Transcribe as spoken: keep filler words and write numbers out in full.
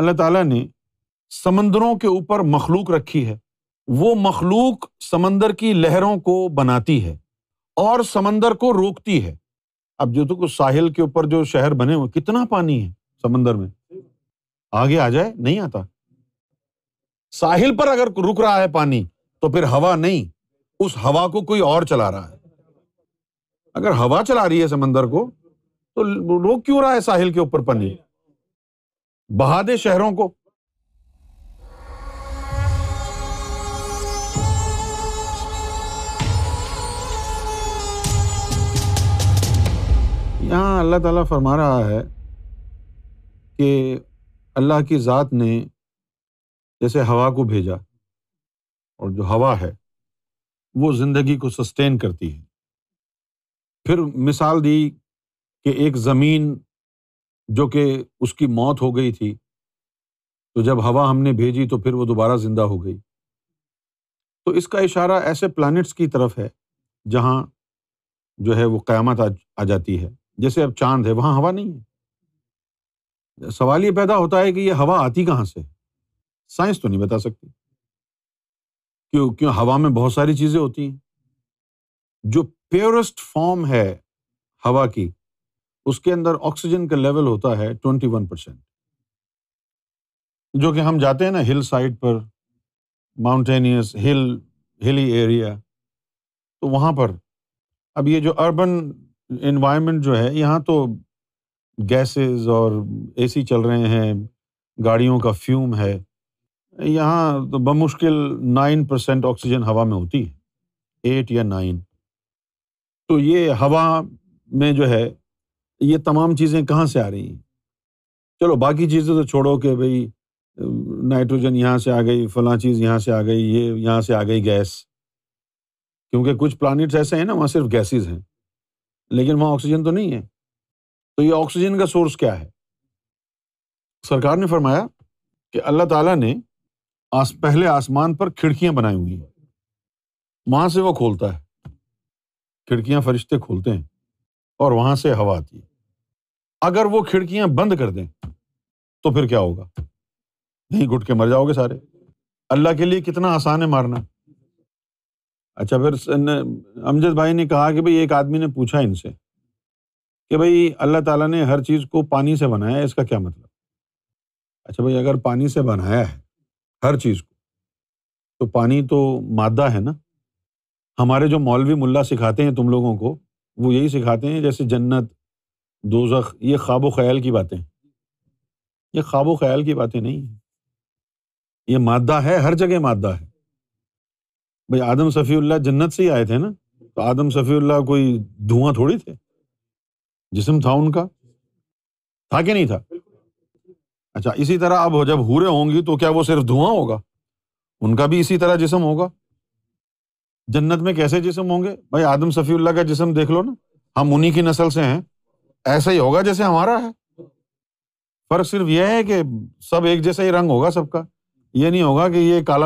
اللہ تعالیٰ نے سمندروں کے اوپر مخلوق رکھی ہے، وہ مخلوق سمندر کی لہروں کو بناتی ہے اور سمندر کو روکتی ہے۔ اب جو تو کچھ ساحل کے اوپر جو شہر بنے ہوئے، کتنا پانی ہے سمندر میں، آگے آ جائے نہیں آتا۔ ساحل پر اگر رک رہا ہے پانی تو پھر ہوا نہیں، اس ہوا کو کوئی اور چلا رہا ہے۔ اگر ہوا چلا رہی ہے سمندر کو تو روک کیوں رہا ہے ساحل کے اوپر پانی؟ بہا دے شہروں کو۔ یہاں اللہ تعالیٰ فرما رہا ہے کہ اللہ کی ذات نے جیسے ہوا کو بھیجا، اور جو ہوا ہے وہ زندگی کو سسٹین کرتی ہے۔ پھر مثال دی کہ ایک زمین جو کہ اس کی موت ہو گئی تھی، تو جب ہوا ہم نے بھیجی تو پھر وہ دوبارہ زندہ ہو گئی۔ تو اس کا اشارہ ایسے پلانٹس کی طرف ہے جہاں جو ہے وہ قیامت آ جاتی ہے۔ جیسے اب چاند ہے، وہاں ہوا نہیں ہے۔ سوال یہ پیدا ہوتا ہے کہ یہ ہوا آتی کہاں سے؟ سائنس تو نہیں بتا سکتی، کیوں کیوں ہوا میں بہت ساری چیزیں ہوتی ہیں۔ جو پیورسٹ فارم ہے ہوا کی، اس کے اندر آکسیجن کا لیول ہوتا ہے ٹوینٹی ون پرسینٹ، جو کہ ہم جاتے ہیں نا ہل سائڈ پر، ماؤنٹینیس ہل ہلی ایریا، تو وہاں پر اب یہ جو اربن انوائرمنٹ جو ہے، یہاں تو گیسز اور اے سی چل رہے ہیں، گاڑیوں کا فیوم ہے، یہاں تو بمشکل نائن پرسینٹ آکسیجن ہوا میں ہوتی ہے، ایٹ یا نائن۔ تو یہ ہوا میں جو ہے یہ تمام چیزیں کہاں سے آ رہی ہیں؟ چلو باقی چیزیں تو چھوڑو کہ بھئی نائٹروجن یہاں سے آ گئی، فلاں چیز یہاں سے آ گئی، یہ یہاں سے آ گئی گیس، کیونکہ کچھ پلانٹس ایسے ہیں نا وہاں صرف گیسز ہیں، لیکن وہاں آکسیجن تو نہیں ہے۔ تو یہ آکسیجن کا سورس کیا ہے؟ سرکار نے فرمایا کہ اللہ تعالیٰ نے آس پہلے آسمان پر کھڑکیاں بنائی ہوئی ہیں، وہاں سے وہ کھولتا ہے، کھڑکیاں فرشتے کھولتے ہیں اور وہاں سے ہوا آتی ہے۔ اگر وہ کھڑکیاں بند کر دیں تو پھر کیا ہوگا؟ نہیں، گھٹ کے مر جاؤ گے سارے۔ اللہ کے لیے کتنا آسان ہے مارنا۔ اچھا، پھر امجد بھائی نے کہا کہ بھئی ایک آدمی نے پوچھا ان سے کہ بھئی اللہ تعالیٰ نے ہر چیز کو پانی سے بنایا ہے، اس کا کیا مطلب؟ اچھا بھئی اگر پانی سے بنایا ہے ہر چیز کو، تو پانی تو مادہ ہے نا۔ ہمارے جو مولوی ملا سکھاتے ہیں تم لوگوں کو، وہ یہی سکھاتے ہیں جیسے جنت، دوزخ، یہ خواب و خیال کی باتیں، یہ خواب و خیال کی باتیں نہیں ہیں۔ یہ مادہ ہے، ہر جگہ مادہ ہے۔ بھئی آدم صفی اللہ جنت سے ہی آئے تھے نا، تو آدم صفی اللہ کوئی دھواں تھوڑی تھے، جسم تھا ان کا، تھا کہ نہیں تھا؟ اچھا، اسی طرح اب جب حوریں ہوں گی تو کیا وہ صرف دھواں ہوگا؟ ان کا بھی اسی طرح جسم ہوگا۔ جنت میں کیسے جسم ہوں گے؟ بھائی آدم صفی اللہ کا جسم دیکھ لو نا، ہم انہی کی نسل سے ہیں، ایسا ہی ہوگا جیسے ہمارا ہے۔ فرق صرف یہ ہے کہ سب ایک جیسا ہی رنگ ہوگا سب کا، یہ نہیں ہوگا کہ یہ کالا